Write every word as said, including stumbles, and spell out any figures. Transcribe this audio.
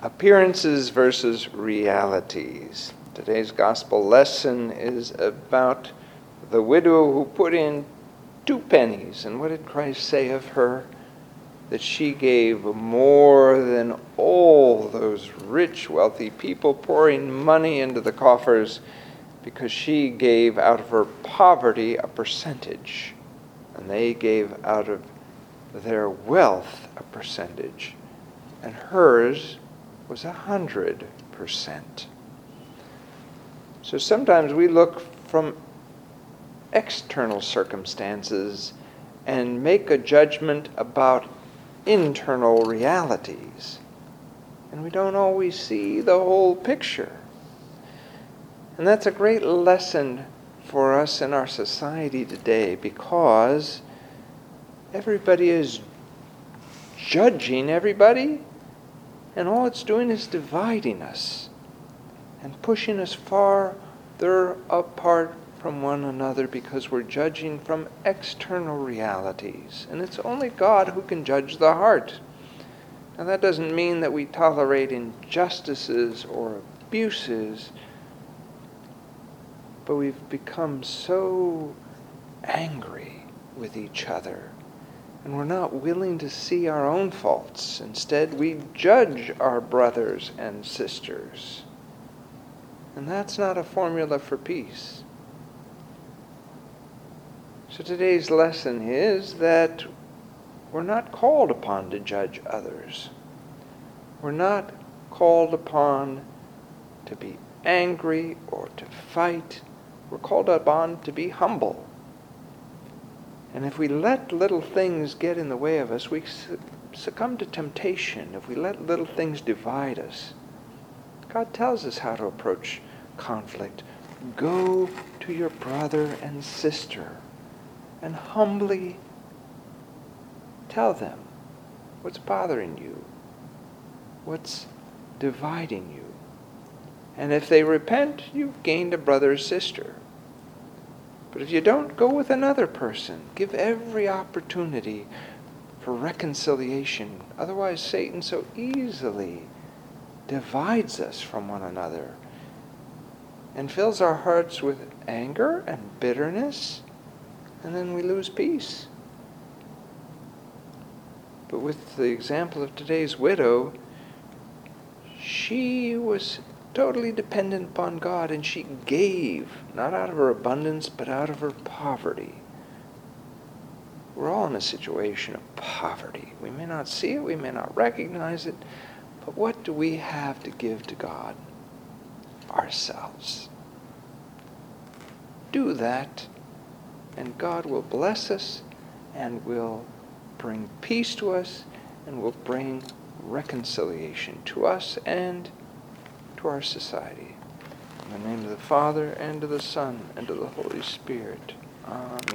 Appearances versus realities. Today's gospel lesson is about the widow who put in two pennies. And what did Christ say of her? That she gave more than all those rich, wealthy people pouring money into the coffers, because she gave out of her poverty a percentage, and they gave out of their wealth a percentage, and hers was a hundred percent. So sometimes we look from external circumstances and make a judgment about internal realities. And we don't always see the whole picture. And that's a great lesson for us in our society today, because everybody is judging everybody, and all it's doing is dividing us and pushing us farther apart from one another, because we're judging from external realities. And it's only God who can judge the heart. Now, that doesn't mean that we tolerate injustices or abuses, but we've become so angry with each other, and we're not willing to see our own faults. Instead, we judge our brothers and sisters. And that's not a formula for peace. So today's lesson is that we're not called upon to judge others. We're not called upon to be angry or to fight. We're called upon to be humble. And if we let little things get in the way of us, we succumb to temptation. If we let little things divide us, God tells us how to approach conflict. Go to your brother and sister and humbly tell them what's bothering you, what's dividing you. And if they repent, you've gained a brother or sister. But if you don't, go with another person. Give every opportunity for reconciliation. Otherwise, Satan so easily divides us from one another and fills our hearts with anger and bitterness, and then we lose peace. But with the example of today's widow, she was totally dependent upon God, and she gave, not out of her abundance, but out of her poverty. We're all in a situation of poverty. We may not see it, we may not recognize it, but what do we have to give to God? Ourselves. Do that, and God will bless us, and will bring peace to us, and will bring reconciliation to us and to our society. In the name of the Father, and of the Son, and of the Holy Spirit. Amen.